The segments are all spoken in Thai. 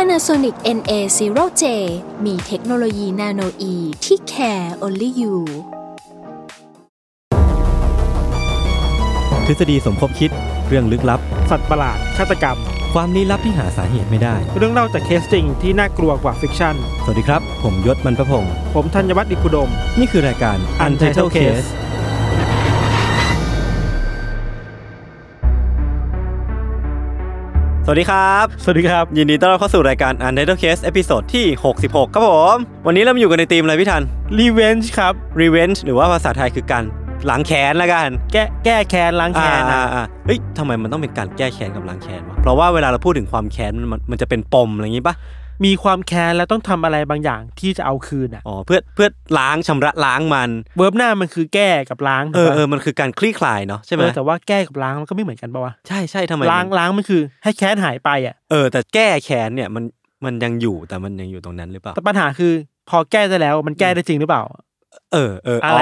Panasonic NA0J มีเทคโนโลยี Nano E ที่ Care Only You ทฤษฎีสมคบคิดเรื่องลึกลับสัตว์ประหลาดฆาตกรรมความลี้ลับที่หาสาเหตุไม่ได้เรื่องเล่าจากเคสจริงที่น่ากลัวกว่าฟิกชั่นสวัสดีครับผมยศมันประพงษ์ผมธัญวัฒน์อิพุดมนี่คือรายการ Untitled Caseสวัสดีครับสวัสดีครับยินดีต้อนรับเข้าสู่รายการ Untitled Case ตอนที่66ครับผมวันนี้เราอยู่กันในธีมอะไรพี่ทัน Revenge ครับ Revenge หรือว่าภาษาไทยคือการล้างแค้นละกันแก้แค้นล้างแค้นเฮ้ยทำไมมันต้องเป็นการแก้แค้นกับล้างแค้นวะเพราะว่าเวลาเราพูดถึงความแค้นมันจะเป็นปมอะไรอย่างงี้ป่ะมีความแค้นแล้วต้องทำอะไรบางอย่างที่จะเอาคืนอ่ะอ๋อเพื่อล้างชำระล้างมันเวิร์บหน้ามันคือแก้กับล้างเออมันคือการคลี่คลายเนาะใช่ไหมแต่ว่าแก้กับล้างมันก็ไม่เหมือนกันป่าววะใช่ทำไมล้างมันคือให้แค้นหายไปอ่ะแต่แก้แค้นเนี่ยมันยังอยู่แต่มันยังอยู่ตรงนั้นหรือเปล่าแต่ปัญหาคือพอแก้ได้แล้วมันแก้ได้จริงหรือเปล่าอะไร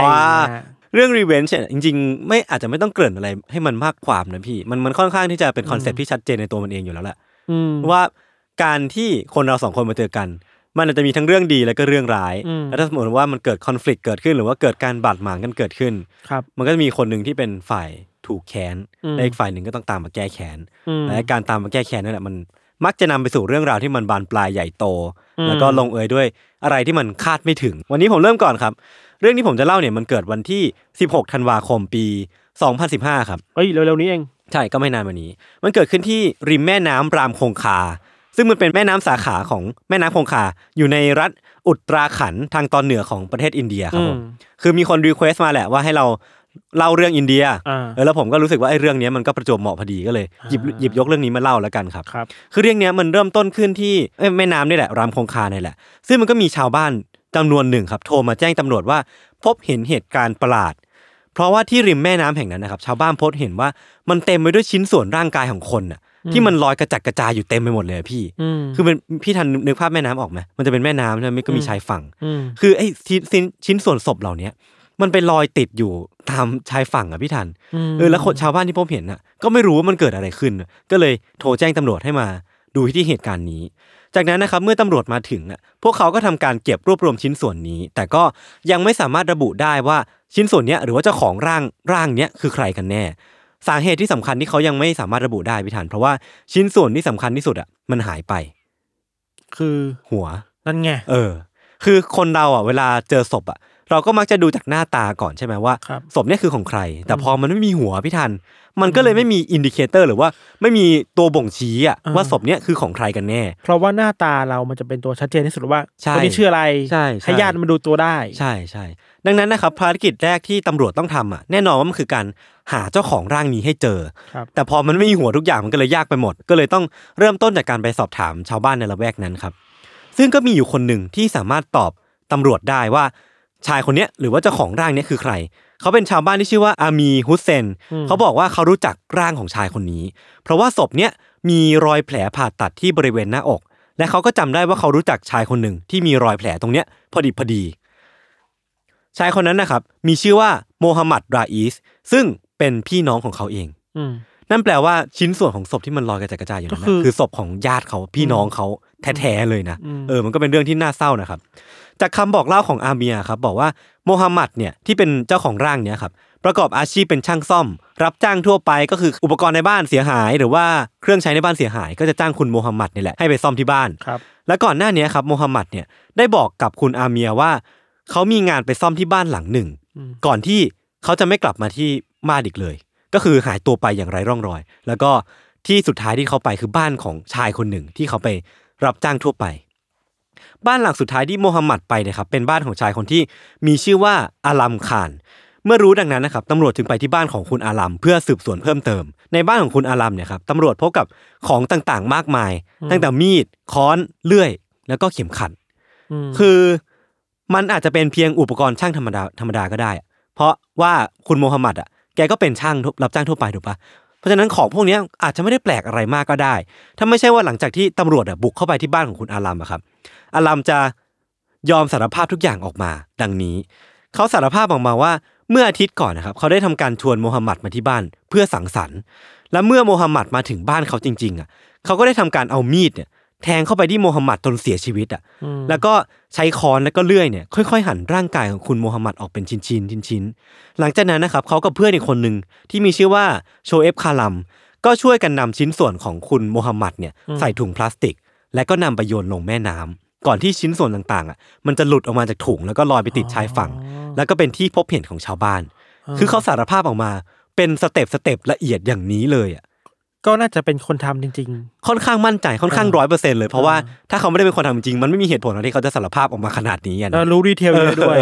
เรื่อง revenge เนี่ยจริงๆไม่อาจจะไม่ต้องเกริ่นอะไรให้มันมากความนะพี่มันค่อนข้างที่จะเป็นคอนเซ็ปต์ที่ชัดเจนในตัวมันเองอยู่แล้วแหละว่าการที่คนเราสองคนมาเจอกันมันอาจจะมีทั้งเรื่องดีและก็เรื่องร้ายแล้วถ้าสมมติว่ามันเกิดคอนฟลิกต์เกิดขึ้นหรือว่าเกิดการบาดหมางกันเกิดขึ้นมันก็จะมีคนหนึ่งที่เป็นฝ่ายถูกแค้นและอีกฝ่ายหนึ่งก็ต้องตามมาแก้แค้นและการตามมาแก้แค้นนั่นแหละมันมักจะนำไปสู่เรื่องราวที่มันบานปลายใหญ่โตแล้วก็ลงเอยด้วยอะไรที่มันคาดไม่ถึงวันนี้ผมเริ่มก่อนครับเรื่องที่ผมจะเล่าเนี่ยมันเกิดวันที่16ธันวาคมปี2015ครับเฮ้ยเร็วๆนี้เองใช่ก็ไม่นานมานี้มันเกิดขึ้นที่ริมแม่น้ำรามคงคาซึ่งมันเป็นแม่น้ำสาขาของแม่น้ำคงคาอยู่ในรัฐอุตราขันธ์ทางตอนเหนือของประเทศอินเดียครับผมคือมีคนรีเควสต์มาแหละว่าให้เราเล่าเรื่องอินเดียแล้วผมก็รู้สึกว่าไอ้เรื่องนี้มันก็ประจวบเหมาะพอดีก็เลยหยิบยกเรื่องนี้มาเล่าแล้วกันครับคือเรื่องนี้มันเริ่มต้นขึ้นที่แม่น้ำนี่แหละรามคงคานี่แหละซึ่งมันก็มีชาวบ้านจำนวนหนึ่งครับโทรมาแจ้งตำรวจว่าพบเห็นเหตุการณ์ประหลาดเพราะว่าที่ริมแม่น้ำแห่งนั้นนะครับชาวบ้านพบเห็นว่ามันเต็มไปด้วยชิ้นส่วนร่างกายของคนที่มันลอยกระจัดกระจายอยู่เต็มไปหมดเลยพี่คือเป็นพี่ทันนึกภาพแม่น้ำออกไหมมันจะเป็นแม่น้ำใช่ไหมก็มีชายฝั่งคือไอ้ชิ้นส่วนศพเหล่านี้มันไปลอยติดอยู่ตามชายฝั่งอ่ะพี่ทันแล้วคนชาวบ้านที่พบเห็นน่ะก็ไม่รู้ว่ามันเกิดอะไรขึ้นก็เลยโทรแจ้งตำรวจให้มาดูที่เหตุการณ์นี้จากนั้นนะครับเมื่อตำรวจมาถึงพวกเขาก็ทำการเก็บรวบรวมชิ้นส่วนนี้แต่ก็ยังไม่สามารถระบุได้ว่าชิ้นส่วนนี้หรือว่าเจ้าของร่างนี้คือใครกันแน่สาเหตุที่สำคัญที่เขายังไม่สามารถระบุได้พี่ทันเพราะว่าชิ้นส่วนที่สำคัญที่สุดมันหายไปคือหัวนั่นไงคือคนเราเวลาเจอศพเราก็มักจะดูจากหน้าตาก่อนใช่ไหมว่าศพเนี่ยคือของใครแต่พอมันไม่มีหัวพี่ทันมันก็เลยไม่มีอินดิเคเตอร์หรือว่าไม่มีตัวบ่งชี้ว่าศพเนี่ยคือของใครกันแน่เพราะว่าหน้าตาเรามันจะเป็นตัวชัดเจนที่สุดว่าคนนี้ชื่ออะไรให้ญาติมันดูตัวได้ใช่ใช่ดังนั้นนะครับภารกิจแรกที่ตำรวจต้องทำแน่นอนว่ามันคือการหาเจ้าของร่างนี้ให้เจอแต่พอมันไม่มีหัวทุกอย่างมันก็เลยยากไปหมดก็เลยต้องเริ่มต้นจากการไปสอบถามชาวบ้านในละแวกนั้นครับซึ่งก็มีอยู่คนหนึ่งที่สามารถตอบตำรวจได้ว่าชายคนนี้หรือว่าเจ้าของร่างนี้คือใครเขาเป็นชาวบ้านที่ชื่อว่าอามีฮุสเซนเขาบอกว่าเขารู้จักร่างของชายคนนี้เพราะว่าศพเนี้ยมีรอยแผลผ่าตัดที่บริเวณหน้าอกและเขาก็จำได้ว่าเขารู้จักชายคนหนึ่งที่มีรอยแผลตรงเนี้ยพอดีชายคนนั้นนะครับมีชื่อว่าโมฮัมหมัดราอีสซึ่งเป็นพี่น้องของเขาเองนั่นแปลว่าชิ้นส่วนของศพที่มันลอยกระจัดกระจายอยู่นั่นคือศพของญาติเขาพี่น้องเขาแท้ๆเลยนะมันก็เป็นเรื่องที่น่าเศร้านะครับจากคำบอกเล่าของอาเมียครับบอกว่าโมฮัมหมัดเนี่ยที่เป็นเจ้าของร่างเนี่ยครับประกอบอาชีพเป็นช่างซ่อมรับจ้างทั่วไปก็คืออุปกรณ์ในบ้านเสียหายหรือว่าเครื่องใช้ในบ้านเสียหายก็จะจ้างคุณโมฮัมหมัดนี่แหละให้ไปซ่อมที่บ้านและก่อนหน้านี้ครับโมฮัมหมัดเนี่ยได้บอกกับคุณอาเมียว่าเขามีงานไปซ่อมที่บ้านหลังหนึ่งก่อนที่เขาจะไม่กลับมาที่บ้านอีกเลยก็คือหายตัวไปอย่างไร้ร่องรอยแล้วก็ที่สุดท้ายที่เขาไปคือบ้านของชายคนหนึ่งที่เขาไปรับจ้างทั่วไปบ้านหลังสุดท้ายที่โมฮัมหมัดไปนะครับเป็นบ้านของชายคนที่มีชื่อว่าอาลัมคานเมื่อรู้ดังนั้นนะครับตำรวจจึงไปที่บ้านของคุณอาลัมเพื่อสืบสวนเพิ่มเติมในบ้านของคุณอาลัมเนี่ยครับตำรวจพบกับของต่างๆมากมายตั้งแต่มีดค้อนเลื่อยแล้วก็เข็มขัด คือมันอาจจะเป็นเพียงอุปกรณ์ช่างธรรมดาก็ได้เพราะว่าคุณโมฮัมหมัดอ่ะแกก็เป็นช่างรับจ้างทั่วไปถูกป่ะเพราะฉะนั้นของพวกนี้อาจจะไม่ได้แปลกอะไรมากก็ได้ถ้าไม่ใช่ว่าหลังจากที่ตำรวจบุกเข้าไปที่บ้านของคุณอารัมครับอารัมจะยอมสารภาพทุกอย่างออกมาดังนี้เขาสารภาพออกมาว่าเมื่ออาทิตย์ก่อนนะครับเขาได้ทำการชวนโมฮัมหมัดมาที่บ้านเพื่อสังสรรค์และเมื่อโมฮัมหมัดมาถึงบ้านเขาจริงๆอ่ะเขาก็ได้ทำการเอามีดเนี่ยแทงเข้าไปที่โมฮัมหมัดจนเสียชีวิตอ่ะแล้วก็ใช้ค้อนแล้วก็เลื่อยเนี่ยค่อยๆหั่นร่างกายของคุณโมฮัมหมัดออกเป็นชิ้นๆหลังจากนั้นนะครับเขากับเพื่อนอีกคนนึงที่มีชื่อว่าโชเอฟคาลัมก็ช่วยกันนำชิ้นส่วนของคุณโมฮัมหมัดเนี่ยใส่ถุงพลาสติกและก็นำไปโยนลงแม่น้ำก่อนที่ชิ้นส่วนต่างๆอ่ะมันจะหลุดออกมาจากถุงแล้วก็ลอยไปติดชายฝั่งแล้วก็เป็นที่พบเห็นของชาวบ้านคือเขาสารภาพออกมาเป็นสเต็ปละเอียดอย่างนี้เลยอ่ะก็น่าจะเป็นคนทำจริงๆค่อนข้างมั่นใจค่อนข้าง 100% เลยเพราะว่าถ้าเขาไม่ได้เป็นคนทำจริงมันไม่มีเหตุผลอะไรที่เขาจะสารภาพออกมาขนาดนี้อ่ะนะรู้ดีเทลเยอะด้วย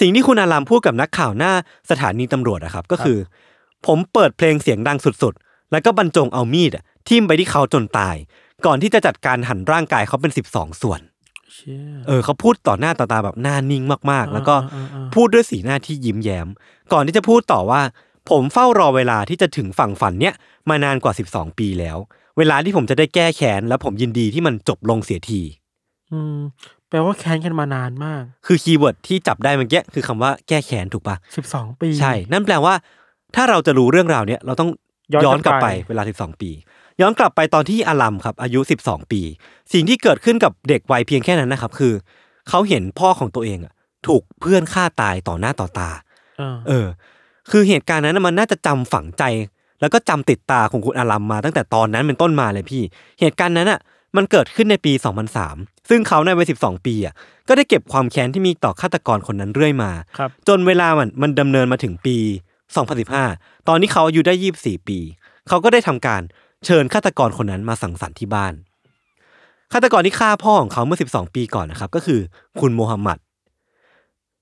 สิ่งที่คุณอารามพูดกับนักข่าวหน้าสถานีตำรวจนะครับก็คือผมเปิดเพลงเสียงดังสุดๆแล้วก็บรรจงเอามีดทิ่มไปที่เขาจนตายก่อนที่จะจัดการหั่นร่างกายเขาเป็น12ส่วน yeah. เขาพูดต่อหน้าต่อตาแบบหน้านิ่งมากๆแล้วก็พูดด้วยสีหน้าที่ยิ้มแย้มก่อนที่จะพูดต่อว่าผมเฝ้ารอเวลาที่จะถึงฝั่งฝันเนี้ยมานานกว่า12ปีแล้วเวลาที่ผมจะได้แก้แค้นและผมยินดีที่มันจบลงเสียทีแปลว่าแค้นกันมานานมากคือคีย์เวิร์ดที่จับได้เมื่อกี้คือคำว่าแก้แค้นถูกปะ12ปีใช่นั่นแปลว่าถ้าเราจะรู้เรื่องราวเนี้ยเราต้องย้อนกลับไปเวลา12ปีย้อนกลับไปตอนที่อารัมครับอายุ12ปีสิ่งที่เกิดขึ้นกับเด็กวัยเพียงแค่นั้นนะครับคือเขาเห็นพ่อของตัวเองอ่ะถูกเพื่อนฆ่าตายต่อหน้าต่อตาคือเหตุการณ์นั้นมันน่าจะจำฝังใจแล้วก็จำติดตาของคุณอารัมมาตั้งแต่ตอนนั้นเป็นต้นมาเลยพี่เหตุการณ์นั้นอ่ะมันเกิดขึ้นในปี2003ซึ่งเขาในวัย12ปีอ่ะก็ได้เก็บความแค้นที่มีต่อฆาตกรคนนั้นเรื่อยมาจนเวลามันดำเนินมาถึงปี2015ตอนนี้เขาอายุได้24ปีเขาก็ได้ทำการเชิญฆาตกรคนนั้นมาสังสรรค์ที่บ้านฆาตกรที่ฆ่าพ่อของเขาเมื่อ12ปีก่อนนะครับก็คือคุณโมฮัมหมัด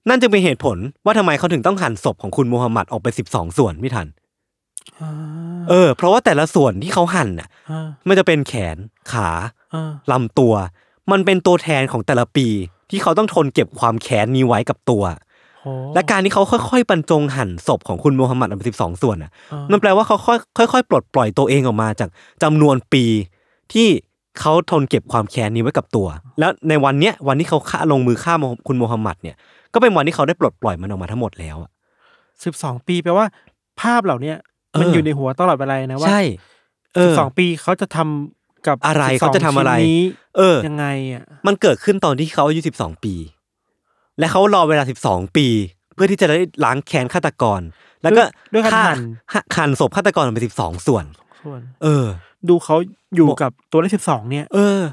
นั่นจึงเป็นเหตุผลว่าทำไมเขาถึงต้องหั่นศพของคุณโมฮัมหมัดออกไป12ส่วนพี่ทันเพราะว่าแต่ละส่วนที่เขาหั่นน่ะไม่จะเป็นแขนขาลำตัวมันเป็นตัวแทนของแต่ละปีที่เขาต้องทนเก็บความแค้นนี้ไว้กับตัวและการที่เขาค่อยๆบรรจงหั่นศพของคุณโมฮัมหมัดออกเป็น12ส่วนน่ะนั่นแปลว่าเขาค่อยๆปลดปล่อยตัวเองออกมาจากจำนวนปีที่เขาทนเก็บความแค้นนี้ไว้กับตัวแล้วในวันเนี้ยวันที่เขาฆ่าลงมือฆ่าคุณโมฮัมหมัดเนี่ยก็เป็นวันที่เขาได้ปลดปล่อยมันออกมาทั้งหมดแล้ว12ปีแปลว่าภาพเหล่านี้มันอยู่ในหัวตลอดเวลานะว่าใช่12ปีเขาจะทำกับอะไรเขาจะทำอะไรยังไงอ่ะมันเกิดขึ้นตอนที่เขาอายุ12ปีและเขารอเวลา12ปีเพื่อที่จะได้ล้างแค้นฆาตกรแล้วก็ด้วยการหั่นศพฆาตกรเป็น12ส่วนดูเขาอยู่กับตัวเลข12เนี่ย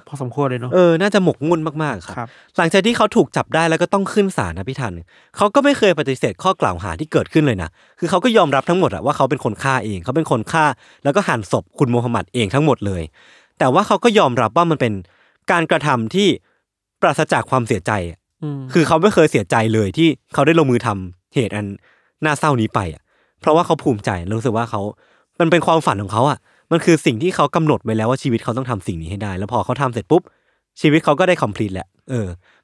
พอสมควรเลยเนาะน่าจะหมกมุ่นมากๆครับหลังจากที่เขาถูกจับได้แล้วก็ต้องขึ้นศาลนะพี่ทันเขาก็ไม่เคยปฏิเสธข้อกล่าวหาที่เกิดขึ้นเลยนะคือเขาก็ยอมรับทั้งหมดอะว่าเขาเป็นคนฆ่าเองเขาเป็นคนฆ่าแล้วก็หั่นศพคุณโมฮัมหมัดเองทั้งหมดเลยแต่ว่าเขาก็ยอมรับว่ามันเป็นการกระทำที่ปราศจากความเสียใจคือเขาไม่เคยเสียใจเลยที่เขาได้ลงมือทำเหตุอันน่าเศร้านี้ไปอ่ะเพราะว่าเขาภูมิใจรู้สึกว่าเขามันเป็นความฝันของเขาอ่ะมันคือสิ่งที่เขากำหนดไว้แล้วว่าชีวิตเขาต้องทำสิ่งนี้ให้ได้แล้วพอเขาทำเสร็จปุ๊บชีวิตเขาก็ได้ complete แหละ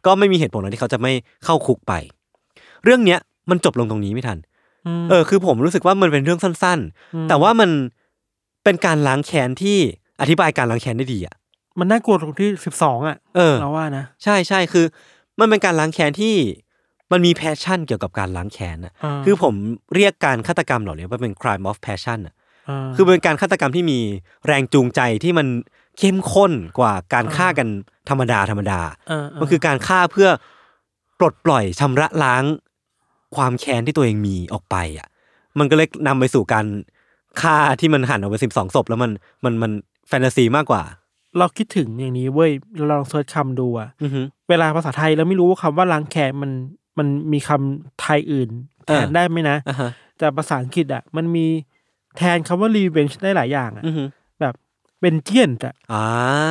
ก็ไม่มีเหตุผลอะไรที่เขาจะไม่เข้าคุกไปเรื่องเนี้ยมันจบลงตรงนี้ไม่ทันคือผมรู้สึกว่ามันเป็นเรื่องสั้นๆแต่ว่ามันเป็นการล้างแค้นที่อธิบายการล้างแค้นได้ดีอ่ะมันน่ากลัวตรงที่12อ่ะเราว่านะใช่ๆคือมันเป็นการล้างแค้นที่มันมีแพชชั่นเกี่ยวกับการล้างแค้นน่ะคือผมเรียกการฆาตกรรมเหล่านี้ว่าเป็น crime of passion น่ะคือเป็นการฆาตกรรมที่มีแรงจูงใจที่มันเข้มข้นกว่าการฆ่ากันธรรมดามันคือการฆ่าเพื่อปลดปล่อยชำระล้างความแค้นที่ตัวเองมีออกไปอ่ะมันก็เลยนำไปสู่การฆ่าที่มันหั่นออกไป12ศพแล้วมันแฟนตาซีมากกว่าเราคิดถึงอย่างนี้เว้ยเราลองเสิร์ชคำดูอ่ะเวลาภาษาไทยเราไม่รู้ว่าคำว่าล้างแค้นมันมีคำไทยอื่นแทนได้ไหมนะแต่ภาษาอังกฤษอ่ะมันมีแทนคำว่า revenge ได้หลายอย่างอ่ะแบบvengeance อ่ะ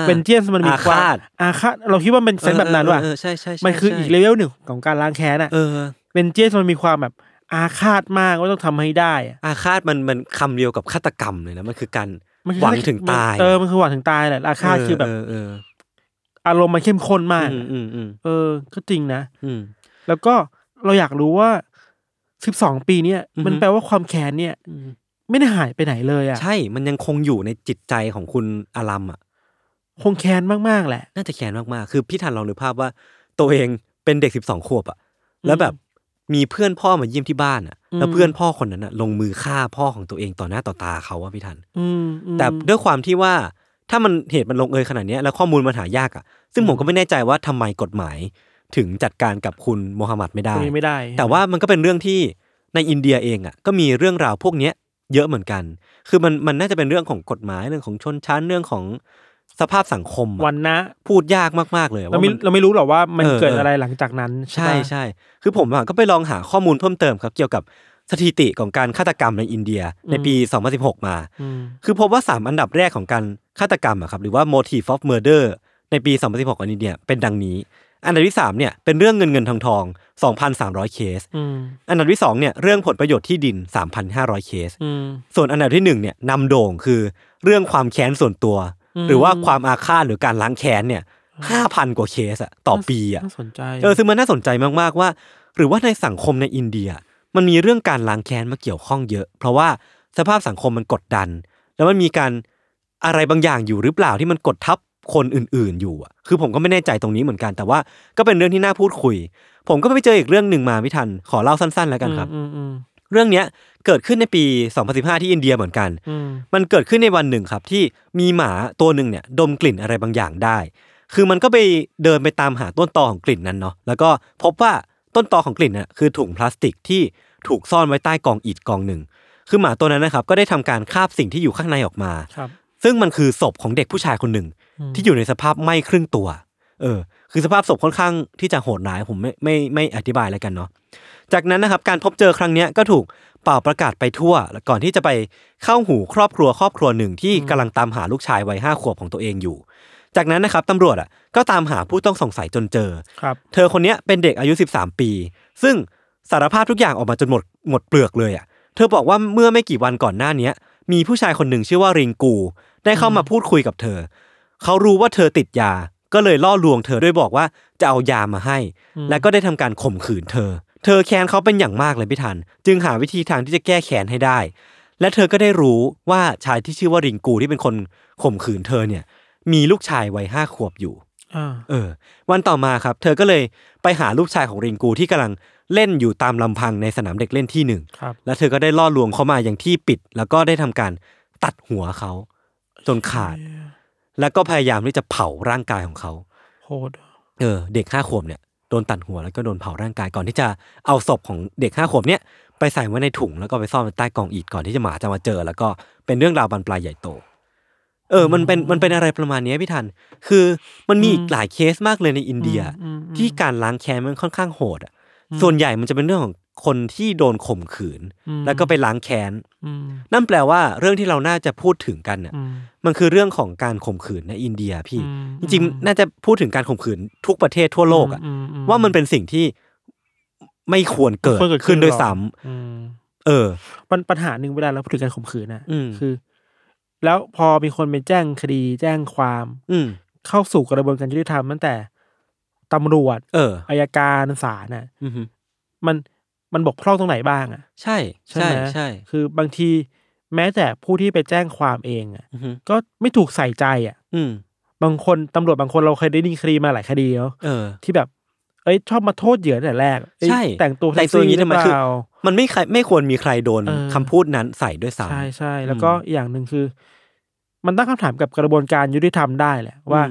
vengeance มันมีความอาฆาตเราคิดว่ามันเป็นแบบนั้นว่ะมันคืออีกเลเวลหนึ่งของการล้างแค้นอ่ะvengeance มันมีความแบบอาฆาตมากว่าต้องทำให้ได้อาฆาตมันคำเดียวกับฆาตกรรมเลยนะมันคือการหวังถึงตายมันคือหวังถึงตายแหละอาฆาตคือแบบ อารมณ์มันเข้มข้นมากเออก็จริงนะแล้วก็เราอยากรู้ว่า12 ปีเนี่ยมันแปลว่าความแค้นเนี่ยไม่ได้หายไปไหนเลยอ่ะใช่มันยังคงอยู่ในจิตใจของคุณอารัมอ่ะคงแค้นมากๆแหละน่าจะแค้นมากๆคือพี่ทันลองนึกภาพว่าตัวเองเป็นเด็ก12 ขวบอ่ะแล้วแบบมีเพื่อนพ่อมาเยี่ยมที่บ้านอ่ะแล้วเพื่อนพ่อคนนั้นอ่ะลงมือฆ่าพ่อของตัวเองต่อหน้าต่อตาเขาอ่ะพี่ทันแต่ด้วยความที่ว่าถ้ามันเหตุมันลงเอยขนาดนี้แล้วข้อมูลมันหายากอ่ะซึ่งผมก็ไม่แน่ใจว่าทำไมกฎหมายถึงจัดการกับคุณโมฮัมหมัดไม่ได้แต่ว่ามันก็เป็นเรื่องที่ในอินเดียเองอ่ะก็มีเรื่องราวพวกนี้เยอะเหมือนกันคือมันน่าจะเป็นเรื่องของกฎหมายเรื่องของชนชั้นเรื่องของสภาพสังคมวันนะพูดยากมากๆเลยเราไม่รู้หรอกว่ามันเกิดอะไรหลังจากนั้นใช่ใช่คือผมก็ไปลองหาข้อมูลเพิ่มเติมครับเกี่ยวกับสถิติของการฆาตกรรมในอินเดียในปี2016มาคือพบว่า3อันดับแรกของการฆาตกรรมอะครับหรือว่า motive of murder ในปี2016ของอินเดียเป็นดังนี้อันดับที่3เนี่ยเป็นเรื่องเงินทอง 2,300 เคสอันดับที่2เนี่ยเรื่องผลประโยชน์ที่ดิน 3,500 เคสส่วนอันดับที่1เนี่ยนำโด่งคือเรื่องความแค้นส่วนตัวหรือว่าความอาฆาตหรือการล้างแค้นเนี่ย 5,000 กว่าเคสอะต่อปีอะน่าสนใจซึ่งมันน่าสนใจมากๆว่าหรือว่าในสังคมในอินเดียมันมีเรื่องการล้างแค้นมาเกี่ยวข้องเยอะเพราะว่าสภาพสังคมมันกดดันแล้วมันมีการอะไรบางอย่างอยู่หรือเปล่าที่มันกดทับคนอื่นๆอยู่อ่ะคือผมก็ไม่แน่ใจตรงนี้เหมือนกันแต่ว่าก็เป็นเรื่องที่น่าพูดคุยผมก็ไปเจออีกเรื่องหนึ่งมาไม่ทันขอเล่าสั้นๆแล้วกันครับเรื่องเนี้ยเกิดขึ้นในปี2015ที่อินเดียเหมือนกันมันเกิดขึ้นในวันหนึ่งครับที่มีหมาตัวนึงเนี่ยดมกลิ่นอะไรบางอย่างได้คือมันก็ไปเดินไปตามหาต้นตอของกลิ่นนั้นเนาะแล้วก็พบว่าต้นตอของกลิ่นน่ะคือถุงพลาสติกที่ถูกซ่อนไว้ใต้กองอิฐกองหนึ่งคือหมาตัวนั้นนะครับก็ได้ทำการคาบสิ่งที่อยู่ข้างในออกมาซึ่งมันคือศพของเด็กผู้ชายคนหนึ่งที่อยู่ในสภาพไหม้ครึ่งตัวคือสภาพศพค่อนข้างที่จะโหดร้ายผมไม่อธิบายอะไรกันเนาะจากนั้นนะครับการพบเจอครั้งนี้ก็ถูกเป่าประกาศไปทั่วก่อนที่จะไปเข้าหูครอบครัวหนึ่งที่กำลังตามหาลูกชายวัย5 ขวบของตัวเองอยู่จากนั้นนะครับตำรวจก็ตามหาผู้ต้องสงสัยจนเจอเธอคนนี้เป็นเด็กอายุ13 ปีซึ่งสารภาพทุกอย่างออกมาจนหมดเปลือกเลยเธอบอกว่าเมื่อไม่กี่วันก่อนหน้านี้มีผู้ชายคนหนึ่งชื่อว่าริงกูได้เข้ามาพูดคุยกับเธอเขารู้ว่าเธอติดยาก็เลยล่อลวงเธอด้วยบอกว่าจะเอายามาให้และก็ได้ทำการข่มขืนเธอแค้นเขาเป็นอย่างมากเลยพี่ทันจึงหาวิธีทางที่จะแก้แค้นให้ได้และเธอก็ได้รู้ว่าชายที่ชื่อว่าริงกูที่เป็นคนข่มขืนเธอเนี่ยมีลูกชายวัย5 ขวบอยู่วันต่อมาครับเธอก็เลยไปหาลูกชายของริงกูที่กำลังเล่นอยู่ตามลำพังในสนามเด็กเล่นที่หนึ่งและเธอก็ได้ล่อลวงเขามาอย่างที่ปิดแล้วก็ได้ทำการตัดหัวเขาจนขาดแล้วก็พยายามที่จะเผาร่างกายของเขาโหดเด็ก5 ขวบเนี่ยโดนตัดหัวแล้วก็โดนเผาร่างกายก่อนที่จะเอาศพของเด็ก5 ขวบเนี่ยไปใส่ไว้ในถุงแล้วก็ไปซ่อนไว้ใต้กองอิฐก่อนที่จะหมาจะมาเจอแล้วก็เป็นเรื่องราวบานปลายใหญ่โตมันเป็นอะไรประมาณนี้พี่ทันคือมันมีอีกหลายเคสมากเลยในอินเดียที่การล้างแค้นมันค่อนข้างโหดส่วนใหญ่มันจะเป็นเรื่องของคนที่โดนข่มขืนแล้วก็ไปล้างแค้นนั่นแปลว่าเรื่องที่เราน่าจะพูดถึงกันน่ะมันคือเรื่องของการข่มขืนในอินเดียพี่จริงๆน่าจะพูดถึงการข่มขืนทุกประเทศทั่วโลกอ่ะว่ามันเป็นสิ่งที่ไม่ควรเกิดขึ้นโดยซ้ำปัญหาหนึ่งเวลาเราพูดถึงการข่มขืนน่ะคือแล้วพอมีคนไปแจ้งคดีแจ้งความเข้าสู่กระบวนการยุติธรรมตั้งแต่ตำรวจอัยการศาลน่ะมันบกพร่องตรงไหนบ้างอ่ะใช่ใช่ใช่คือบางทีแม้แต่ผู้ที่ไปแจ้งความเองอ่ะก็ไม่ถูกใส่ใจอ่ะบางคนตำรวจบางคนเราเคยได้ยินคดีมาหลายคดีเนาะที่แบบชอบมาโทษเหยื่อตั้งแต่แรกใช่แต่งตัวอย่างนี้ทำไมคือมันไม่ควรมีใครโดนคำพูดนั้นใส่ด้วยซ้ำใช่ใช่แล้วก็อย่างหนึ่งคือมันตั้งคำถามกับกระบวนการยุติธรรมได้แหละว่า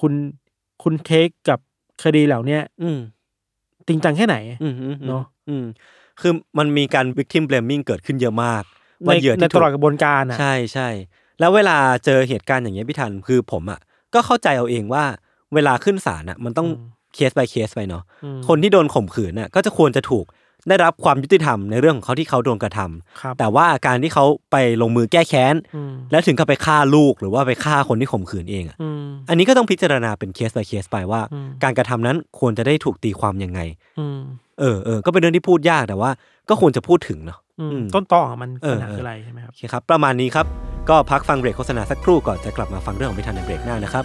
คุณเทคกับคดีเหล่านี้จริงจังแค่ไหนเนาะคือมันมีการ victim blaming เกิดขึ้นเยอะมากว่าเหยื่อที่ตลอดกระบวนการอ่ะใช่ใช่แล้วเวลาเจอเหตุการณ์อย่างเงี้ยพี่ทันคือผมอ่ะก็เข้าใจเอาเองว่าเวลาขึ้นศาลอ่ะมันต้องเคส by เคสไปเนาะคนที่โดนข่มขืนน่ะก็จะควรจะถูกได้รับความยุติธรรมในเรื่องของเขาที่เขาโดนกระทำแต่ว่าการที่เขาไปลงมือแก้แค้นแล้วถึงกับไปฆ่าลูกหรือว่าไปฆ่าคนที่ข่มขืนเองอ่ะอันนี้ก็ต้องพิจารณาเป็นเคส by เคสไปว่าการกระทำนั้นควรจะได้ถูกตีความยังไงก็เป็นเรื่องที่พูดยากแต่ว่าก็ควรจะพูดถึงเนาะต้นตอมันปัญหาคืออะไรใช่ไหมครับโอเคครับประมาณนี้ครับก็พักฟังเบรกโฆษณาสักครู่ก่อนจะกลับมาฟังเรื่องของพิธันในเบรกหน้านะครับ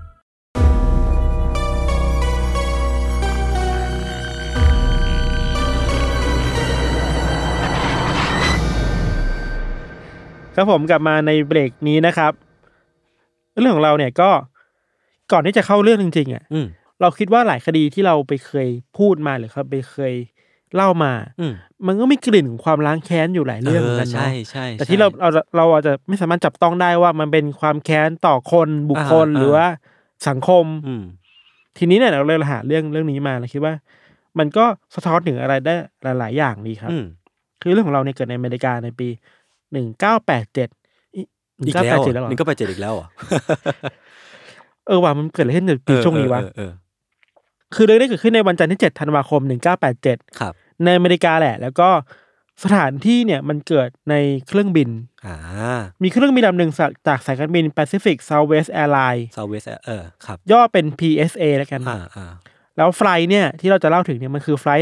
ครับผมกลับมาในเบรกนี้นะครับเรื่องของเราเนี่ยก็ก่อนที่จะเข้าเรื่องจริงๆอ่ะเราคิดว่าหลายคดีที่เราไปเคยพูดมาหรือครับไปเคยเล่ามามันก็มีกลิ่นของความล้างแค้นอยู่หลายเรื่องนะใช่ใช่แต่ที่เราอาจจะไม่สามารถจับต้องได้ว่ามันเป็นความแค้นต่อคนบุคคลหรือว่าสังคมทีนี้เนี่ยเราเลยหาเรื่องนี้มาเราคิดว่ามันก็สะท้อนถึงอะไรได้หลายๆอย่างดีครับคือเรื่องของเราเนี่ยเกิดในอเมริกาในปี1987อีกแล้วเหรอ1987อีกแล้วอ่ะว่ามันเกิดอะไรขึ้นในปีช่วงนี้วะคือเรื่องนี้เกิดขึ้นในวันจันทร์ที่7ธันวาคม1987ครับในอเมริกาแหละแล้วก็สถานที่เนี่ยมันเกิดในเครื่องบินมีเครื่องบินลำหนึ่งจากสายการบิน Pacific Southwest Airlinesครับย่อเป็น PSA แล้วกันแล้วไฟล์เนี่ยที่เราจะเล่าถึงเนี่ยมันคือไฟล์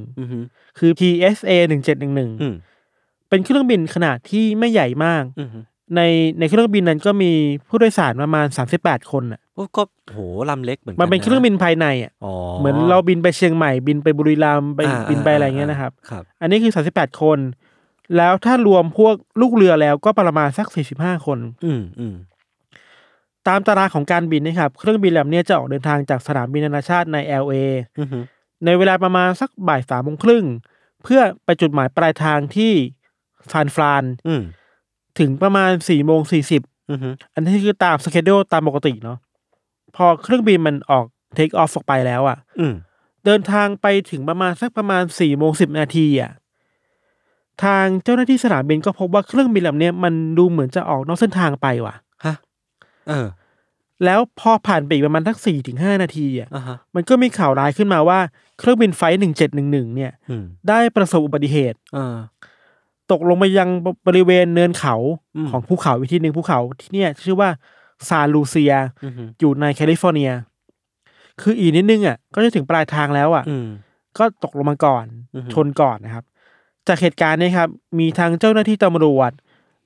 1711คือ PSA 1711เป็นเครื่องบินขนาดที่ไม่ใหญ่มากในเครื่องบินนั้นก็มีผู้โดยสารประมาณ38คนน่ะก็โหลำเล็กเหมือนกันมันเป็นเครื่องบินภายในอ่ะเหมือนเราบินไปเชียงใหม่บินไปบุรีรัมย์ไปบินไปอะไรเงี้ยนะครับอันนี้คือ38คนแล้วถ้ารวมพวกลูกเรือแล้วก็ประมาณสัก45คนตามตารางของการบินนะครับเครื่องบินลำนี้จะออกเดินทางจากสนามบินนานาชาติใน LA ในเวลาประมาณสัก 15:30 น.เพื่อไปจุดหมายปลายทางที่ซานฟรานถึงประมาณ 4:40 น.อันนี้คือตามสเกดูลตามปกติเนาะพอเครื่องบินมันออกเทคออฟออกไปแล้วอ่ะเดินทางไปถึงประมาณ 4:10 น.อ่ะทางเจ้าหน้าที่สนามบินก็พบว่าเครื่องบินลำนี้มันดูเหมือนจะออกนอกเส้นทางไปว่ะฮะแล้วพอผ่านไปอีกประมาณสัก 4-5 นาทีอ่ะมันก็มีข่าวร้ายขึ้นมาว่าเครื่องบินไฟท์1711เนี่ยได้ประสบอุบัติเหตุตกลงไปยังบริเวณเนินเขาของภูเขาอีกที่หนึ่งภูเขาที่เนี่ยชื่อว่าซานลูเซียอยู่ในแคลิฟอร์เนียคืออีกนิดนึงอ่ะก็จะถึงปลายทางแล้วอ่ะก็ตกลงมาก่อนชนก่อนนะครับจากเหตุการณ์นี้ครับมีทางเจ้าหน้าที่ตำรวจ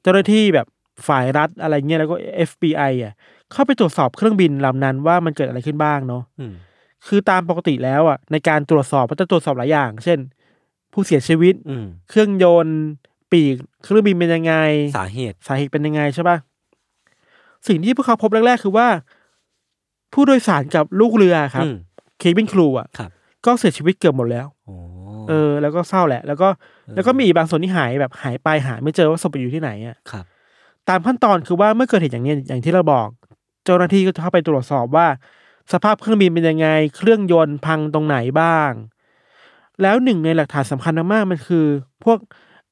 เจ้าหน้าที่แบบฝ่ายรัฐอะไรเงี้ยแล้วก็ FBI อ่ะเข้าไปตรวจสอบเครื่องบินลำนั้นว่ามันเกิดอะไรขึ้นบ้างเนาะคือตามปกติแล้วอ่ะในการตรวจสอบก็จะตรวจสอบหลายอย่างเช่นผู้เสียชีวิตเครื่องยนต์ปีกเครื่องบินเป็นยังไงสาเหตุเป็นยังไงใช่ป่ะสิ่งที่พวกเขาพบแรกๆคือว่าผู้โดยสารกับลูกเรือครับเคบินครูอ่ะก็เสียชีวิตเกือบหมดแล้วแล้วก็เศร้าแหละแล้วก็มีบางส่วนที่หายไปหาไม่เจอว่าศพอยู่ที่ไหนอ่ะตามขั้นตอนคือว่าเมื่อเกิดเหตุอย่างนี้อย่างที่เราบอกเจ้าหน้าที่ก็จะเข้าไปตรวจสอบว่าสภาพเครื่องบินเป็นยังไงเครื่องยนต์พังตรงไหนบ้างแล้วหนึ่งในหลักฐานสำคัญมากมันคือพวก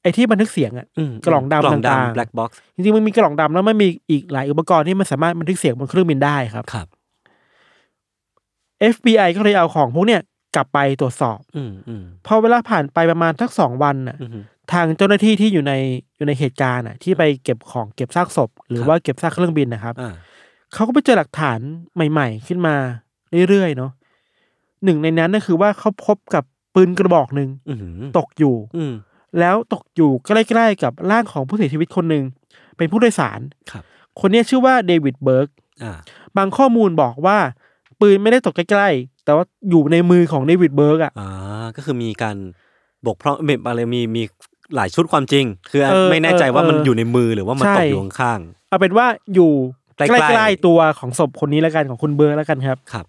ไอ้ที่บันทึกเสียงอ่ะกล่องดำต่างๆ black box จริงๆมันมีกล่องดำแล้วมันมีอีกหลายอุปกรณ์ที่มันสามารถบันทึกเสียงบนเครื่องบินได้ครับครับ FBI ก็เลยเอาของพวกเนี้ยกลับไปตรวจสอบพอเวลาผ่านไปประมาณสัก2วันน่ะทางเจ้าหน้าที่ที่อยู่ในเหตุการณ์น่ะที่ไปเก็บของเก็บซากศพหรือว่าเก็บซากเครื่องบินนะครับเขาก็ไปเจอหลักฐานใหม่ๆขึ้นมาเรื่อยๆเนาะหนึ่งในนั้นก็คือว่าเขาพบกับปืนกระบอกนึงตกอยู่แล้วตกอยู่ใกล้ๆกับร่างของผู้เสียชีวิตคนหนึ่งเป็นผู้โดยสารครับคนนี้ชื่อว่าเดวิดเบิร์กบางข้อมูลบอกว่าปืนไม่ได้ตกใกล้ๆแต่ว่าอยู่ในมือของเดวิดเบิร์กอ่ะก็คือมีการบกพร่องอะไรมีหลายชุดความจริงคือไม่แน่ใจว่ามันอยู่ในมือหรือว่ามันตกอยู่ข้างๆเอาเป็นว่าอยู่ใกล้ๆตัวของศพคนนี้แล้วกันของคุณเบิร์กแล้วกันครับครับ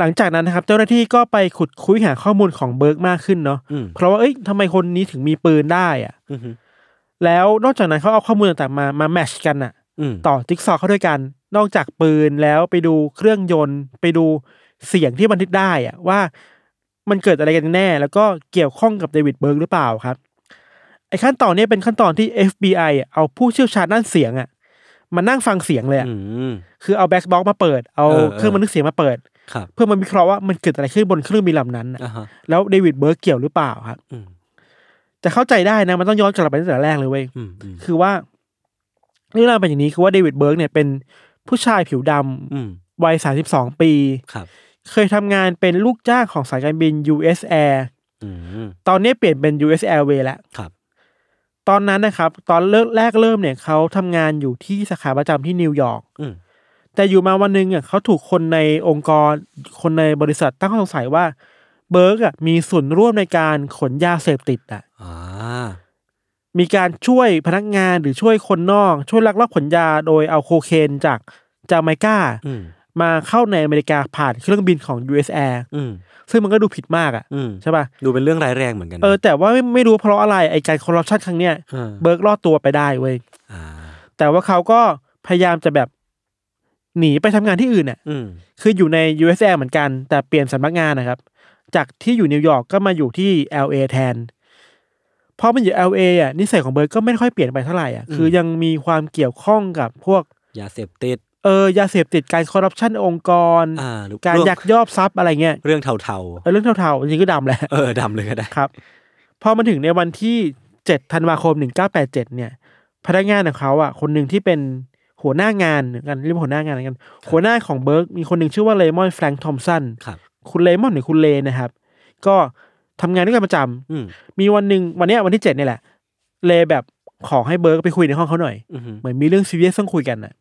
หลังจากนั้นนะครับเจ้าหน้าที่ก็ไปขุดคุยหาข้อมูลของเบิร์กมากขึ้นเนาะเพราะว่าทำไมคนนี้ถึงมีปืนได้อ่ะแล้วนอกจากนั้นเขาเอาข้อมูลต่างๆมาแมชกันอ่ะต่อจิ๊กซอว์เข้าด้วยกันนอกจากปืนแล้วไปดูเครื่องยนต์ไปดูเสียงที่บันทึกได้อ่ะว่ามันเกิดอะไรกันแน่แล้วก็เกี่ยวข้องกับเดวิดเบิร์กหรือเปล่าครับไอ้ขั้นตอนนี้เป็นขั้นตอนที่ FBI เอาผู้เชี่ยวชาญด้านเสียงอ่ะ มันนั่งฟังเสียงเลยอ่ะคือเอาแบ็กบ็อกมาเปิดเอาเครื่องบันทึกเสียงมาเปิดเพื่อมาวิเคราะห์ว่ามันเกิดอะไรขึ้นบนเครื่องบินลำนั้นแล้วเดวิดเบิร์กเกี่ยวหรือเปล่าครับจะเข้าใจได้นะมันต้องย้อนกลับไปตั้งแต่แรกเลยเว้ยคือว่าเรื่องราวเป็นอย่างนี้คือว่าเดวิดเบิร์กเนี่ยเป็นผู้ชายผิวดำวัย32ปีเคยทำงานเป็นลูกจ้างของสายการบิน US Air ตอนนี้เปลี่ยนเป็น US Airways แล้วตอนนั้นนะครับตอนแรกเริ่มเนี่ยเขาทำงานอยู่ที่สาขาประจำที่นิวยอร์กแต่อยู่มาวันนึงอ่ะเขาถูกคนในองค์กรคนในบริษัทตั้งข้อสงสัยว่าเบิร์กอ่ะมีส่วนร่วมในการขนยาเสพติดอ่ะมีการช่วยพนักงานหรือช่วยคนนอกช่วยลักลอบขนยาโดยเอาโคเคนจากจาไมกามาเข้าในอเมริกาผ่านเครื่องบินของ US Air ซึ่งมันก็ดูผิดมากอ่ะใช่ป่ะดูเป็นเรื่องร้ายแรงเหมือนกันแต่ว่าไม่รู้เพราะอะไรไอ้การคอร์รัปชันครั้งเนี้ยเบิร์กรอดตัวไปได้เว้ยแต่ว่าเขาก็พยายามจะแบบหนีไปทำงานที่อื่นน่ะคืออยู่ใน US Air เหมือนกันแต่เปลี่ยนสำนักงานนะครับจากที่อยู่นิวยอร์กก็มาอยู่ที่ LA แทนพอมันอยู่ LA อ่ะนิสัยของเบิร์กก็ไม่ค่อยเปลี่ยนไปเท่าไหร่อ่ะคือยังมีความเกี่ยวข้องกับพวกยาเสพติดยาเสพติดการคอร์รัปชันองค์กรการยักยอกทรัพย์อะไรเงี้ยเรื่องเทาๆเรื่องเทาๆจริงก็ดำแหละดำเลยก็ได้ครับพอมาถึงในวันที่7ธันวาคม1987เนี่ยพนักงานของเขาอ่ะคนนึงที่เป็นหัวหน้างานกันเรียกหัวหน้างานกันหัวหน้าของเบิร์กมีคนหนึ่งชื่อว่าเลมอนแฟรงค์ทอมสันคุณเลมอนหรือคุณเลนะครับก็ทำงานด้วยกันประจำมีวันหนึ่งวันที่7นี่แหละเลแบบขอให้เบิร์กไปคุยในห้องเขาหน่อยเหมือนมีเรื่องซีเรียสต้องคุยกันนะ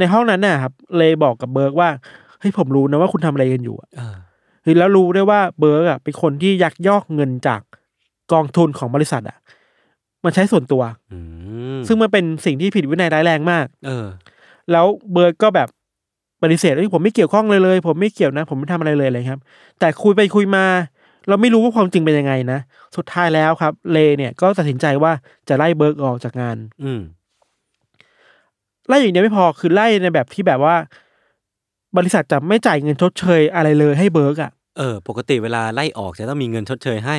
ในห้องนั้นนะครับเลบอกกับเบิร์กว่าเฮ้ยผมรู้นะว่าคุณทำอะไรกันอยู่คือแล้วรู้ได้ว่าเบิร์กอ่ะเป็นคนที่ยักยอกเงินจากกองทุนของบริษัทอ่ะมันใช้ส่วนตัวซึ่งมันเป็นสิ่งที่ผิดวินัยร้ายแรงมากแล้วเบิร์กก็แบบปฏิเสธว่าผมไม่เกี่ยวข้องเลยผมไม่เกี่ยวนะผมไม่ทำอะไรเลยเลยครับแต่คุยไปคุยมาเราไม่รู้ว่าความจริงเป็นยังไงนะสุดท้ายแล้วครับเลเนี่ยก็ตัดสินใจว่าจะไล่เบิร์กออกจากงานไล่อย่างเดียวไม่พอคือไล่ในแบบที่แบบว่าบริษัทจะไม่จ่ายเงินชดเชยอะไรเลยให้เบิร์กอ่ะปกติเวลาไล่ออกจะต้องมีเงินชดเชยให้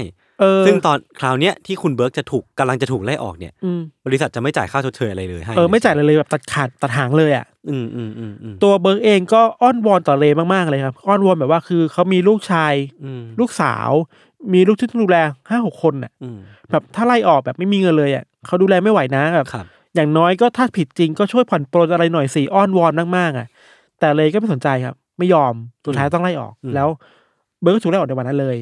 ซึ่งตอนคราวเนี้ยที่คุณเบิร์กกำลังจะถูกไล่ออกเนี่ยบริษัทจะไม่จ่ายค่าชดเชยอะไรเลยให้ไม่จ่ายเลยแบบตัดขาดตัดหางเลยอ่ะตัวเบิร์กเองก็อ้อนวอนต่อเลมากๆเลยครับอ้อนวอนแบบว่าคือเขามีลูกชายลูกสาวมีลูกที่ต้องดูแล 5-6 คนน่ะแบบถ้าไล่ออกแบบไม่มีเงินเลยอ่ะเขาดูแลไม่ไหวนะแบบอย่างน้อยก็ถ้าผิดจริงก็ช่วยผ่อนปลนอะไรหน่อยสิอ้อนวอนมากๆอ่ะแต่เลก็ไม่สนใจครับไม่ยอมสุดท้ายต้องไล่ออกแล้วเบิร์กก็ถูกไล่ออกในวันนั้นเลย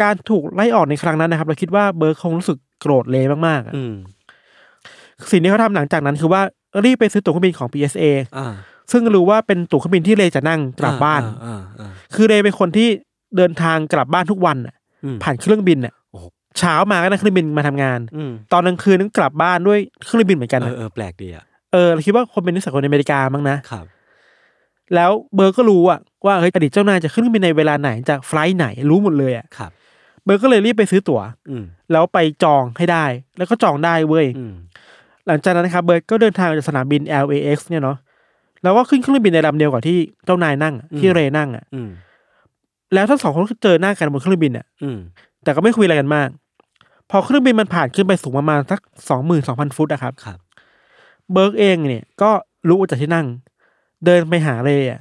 การถูกไล่ออกในครั้งนั้นนะครับเราคิดว่าเบิร์กคงรู้สึกโกรธเลมากๆอ่ะสิ่งที่เขาทำหลังจากนั้นคือว่ารีบไปซื้อตั๋วเครื่องบินของ PSA ซึ่งรู้ว่าเป็นตั๋วเครื่องบินที่เลจะนั่งกลับบ้านคือเลเป็นคนที่เดินทางกลับบ้านทุกวันอ่ะผ่านเครื่องบินอ่ะเช้ามาก็นั่งเครื่องบินมาทำงานตอนกลางคืนนึงกลับบ้านด้วยเครื่องบินเหมือนกันแปลกดีอ่ะเราคิดว่าคนเป็นนิสัยคนในอเมริกามั้งนะครับแล้วเบิร์กก็รู้อ่ะว่าเฮ้ยอดีตเจ้านายจะขึ้นเครื่องบินในเวลาไหนจะไฟล์ไหนรู้หมดเลยอ่ะครับเบิร์กก็เลยรีบไปซื้อตั๋วแล้วไปจองให้ได้แล้วก็จองได้เว้ยหลังจากนั้นนะครับเบิร์กก็เดินทางจากสนามบิน LAX เนี่ยเนาะแล้วก็ขึ้นเครื่องบินในลำเดียวกับที่เจ้านายนั่งที่เรนั่งอ่ะแล้วทั้งสองคนก็เจอหน้ากันบนเครื่องบินอ่ะแต่ก็ไม่คุยอะไรกันมากพอเครื่องบินมันผ่านขึ้นไปสูงประมาณสัก 22,000 ฟุตนะครับเบิร์กเองเนี่ยก็ลุกจากที่นั่งเดินไปหาเลอ่ะ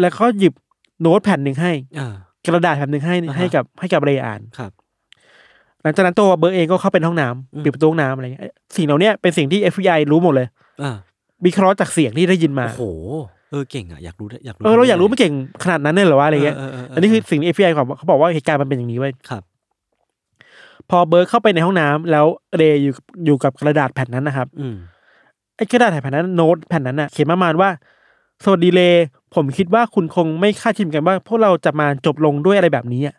แล้วก็หยิบโน้ตแผ่นหนึ่งให้กระดาษแผ่นหนึ่งให้กับเลอ่านหลังจากนั้นตัวเบิร์กเองก็เข้าไปห้องน้ำปิดประตูห้องน้ำอะไรอย่างเงี้ยสิ่งเหล่านี้เป็นสิ่งที่ FBI รู้หมดเลยวิเคราะห์จากเสียงที่ได้ยินมาโอ้โหเก่งอ่ะอยากรู้เราอยากรู้ไม่เก่งขนาดนั้นเลยเหรอวะอะไรเงี้ยอันนี้คือสิ่ง FBI เขาบอกว่าเหตุการณ์มันเป็นอย่างนี้เว้ยพอเบิร์กเข้าไปในห้องน้ำแล้วเรย์อยู่กับกระดาษแผ่นนั้นนะครับไอ้กระดาษแผ่นนั้นโน้ตแผ่นนั้นน่ะเขียนประมาณว่าสวัสดีเรย์ผมคิดว่าคุณคงไม่คาดคิดกันว่าพวกเราจะมาจบลงด้วยอะไรแบบนี้อ่ะ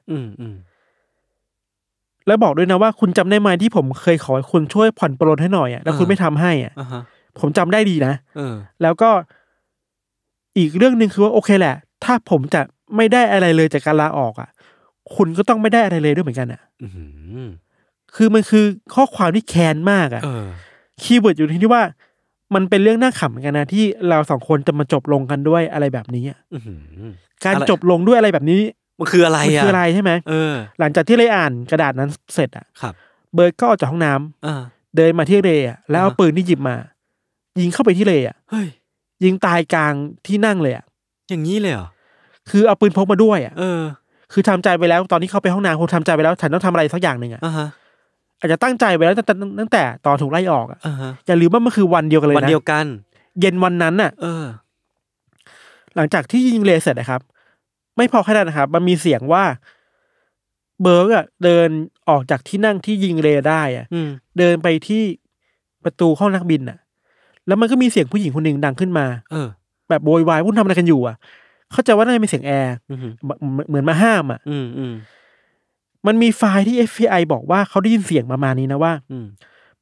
แล้วบอกด้วยนะว่าคุณจำได้ไหมที่ผมเคยขอให้คุณช่วยผ่อนปรนให้หน่อยอ่ะแล้วคุณไม่ทำให้อ่ะผมจำได้ดีนะแล้วก็อีกเรื่องนึงคือว่าโอเคแหละถ้าผมจะไม่ได้อะไรเลยจากการลาออกอ่ะคุณก็ต้องไม่ได้อะไรเลยด้วยเหมือนกันอ่ะคือมันคือข้อความที่แค้นมากอ่ะคีย์เวิร์ดอยู่ที่ว่ามันเป็นเรื่องน่าขำกันนะที่เราสองคนจะมาจบลงกันด้วยอะไรแบบนี้อ่ะการจบลงด้วยอะไรแบบนี้มันคืออะไรอ่ะมันคืออะไรใช่ไหมหลังจากที่เลอ่านกระดาษนั้นเสร็จอ่ะเบิร์กก็ออกจากห้องน้ำเดินมาที่เรย์แล้วเอาปืนที่หยิบมา ยิงเข้าไปที่เลยอ่ะเฮ้ยยิงตายกลางที่นั่งเลยอ่ะอย่างนี้เลยเหรอคือเอาปืนพกมาด้วยอ่ะคือทำใจไปแล้วตอนที่เข้าไปห้องน้ำคงทำใจไปแล้วฉันต้องทำอะไรสักอย่างหนึ่งอ่ะอาจจะตั้งใจไปแล้วตั้งแต่ตอนถูกไล่ออกอ่ะอย่าลืมว่ามันคือวันเดียวกันเลยนะวันเดียวกันเย็นวันนั้นน่ะหลังจากที่ยิงเลเสร็จนะครับไม่พอแค่นั้นนะครับมันมีเสียงว่าเบิร์กอ่ะเดินออกจากที่นั่งที่ยิงเลได้อ่ะเดินไปที่ประตูห้องนักบินอ่ะแล้วมันก็มีเสียงผู้หญิงคนหนึ่งดังขึ้นมาแบบโวยวายวุ่นทำอะไรกันอยู่อ่ะเข้าใจว่าน่าจะเป็นเสียงแอร์เหมือนมาห้ามอ่ะมันมีไฟล์ที่ FBI บอกว่าเขาได้ยินเสียงประมาณนี้นะว่า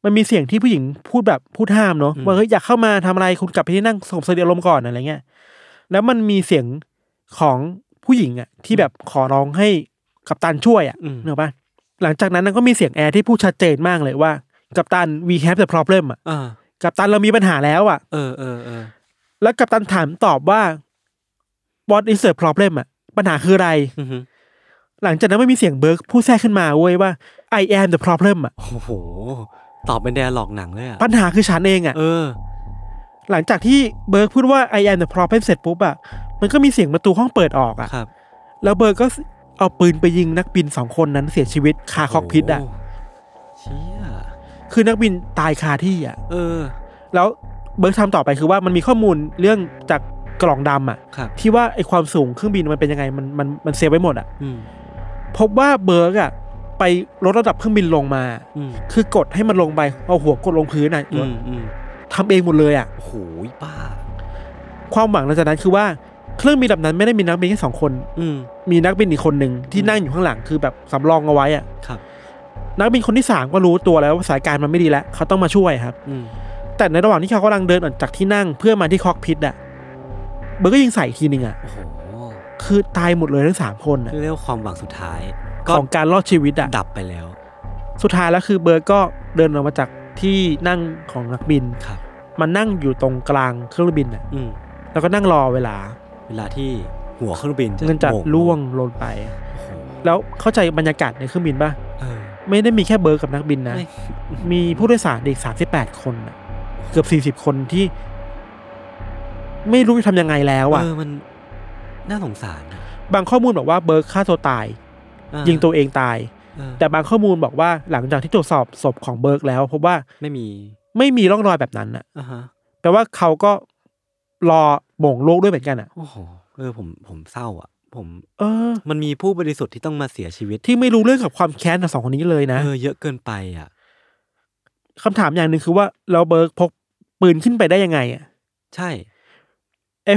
มันมีเสียงที่ผู้หญิงพูดแบบพูดห้ามเนาะว่าเฮ้ยอยากเข้ามาทำอะไรคุณกลับไปที่นั่งสงบสติอารมณ์ก่อนอะไรเงี้ยแล้วมันมีเสียงของผู้หญิงอ่ะที่แบบขอร้องให้กัปตันช่วยอ่ะเนอะป่ะหลังจากนั้นก็มีเสียงแอร์ที่พูดชัดเจนมากเลยว่ากัปตัน we have the problem อ่ะกัปตันเรามีปัญหาแล้วอ่ะแล้วกัปตันถามตอบว่า what is the problem อ่ะปัญหาคืออะไรหลังจากนั้นไม่มีเสียงเบิร์กพูดแทรกขึ้นมาเว้ยว่า I am the problem อ่ะโอ้โหตอบเป็นแดร์หลอกหนังเลยอ่ะปัญหาคือฉันเองอ่ะหลังจากที่เบิร์กพูดว่า I am the problem เสร็จปุ๊บอ่ะมันก็มีเสียงประตูห้องเปิดออกอ่ะแล้วเบิร์กก็เอาปืนไปยิงนักบิน2คนนั้นเสียชีวิตคาคอกพิทอ่ะเชี่ยคือนักบินตายคาที่อ่ะแล้วเบิร์กทำต่อไปคือว่ามันมีข้อมูลเรื่องจากกล่องดำอ่ะที่ว่าไอความสูงเครื่องบินมันเป็นยังไงมันเซฟไว้หมดอ่ะพบว่าเบิร์กอ่ะไปลดระดับเครื่องบินลงมาคือกดให้มันลงไปเอาหัวกดลงพื้นน่ะทำเองหมดเลยอ่ะโอ้โหป้าความหวังหลังจากนั้นคือว่าเครื่องบินลำนั้นไม่ได้มีนักบินแค่2คนมีนักบินอีกคนนึงที่นั่งอยู่ข้างหลังคือแบบสำรองเอาไว้อ่ะนักบินคนที่3ก็รู้ตัวแล้วว่าสายการมันไม่ดีแล้วเขาต้องมาช่วยครับแต่ในระหว่างที่เขากำลังเดินออกจากที่นั่งเพื่อมาที่คอกพิทอ่ะเบิร์กก็ยิงใส่ทีนึงอ่ะคือตายหมดเลยทั้ง3คนเรียกว่าความหวังสุดท้ายของการรอดชีวิตอ่ะดับไปแล้วสุดท้ายแล้วคือเบิร์กก็เดินออกมาจากที่นั่งของนักบินมันนั่งอยู่ตรงกลางเครื่องบินอ่ะแล้วก็นั่งรอเวลาที่หัวเครื่องบินจะล่วงลงไปแล้วเข้าใจบรรยากาศในเครื่องบินป่ะไม่ได้มีแค่เบิร์กกับนักบินนะมีผู้โดยสารอีก38คนอ่ะเกือบ40คนที่ไม่รู้จะทำยังไงแล้วอ่ะมันน่าสงสารบางข้อมูลบอกว่าเบิร์กฆ่าตัวตายยิงตัวเองตายแต่บางข้อมูลบอกว่าหลังจากที่ตรวจสอบศพของเบิร์กแล้วพบว่าไม่มีร่องรอยแบบนั้นน่ะแปลว่าเขาก็รอบ่งโลกด้วยเหมือนกันอ่ะโอ้โหผมเศร้าอ่ะผมมันมีผู้บริสุทธิ์ที่ต้องมาเสียชีวิตที่ไม่รู้เรื่องกับความแค้นของสองคนนี้เลยนะเยอะเกินไปอ่ะคำถามอย่างนึงคือว่าเราเบิร์กพกปืนขึ้นไปได้ยังไงอ่ะใช่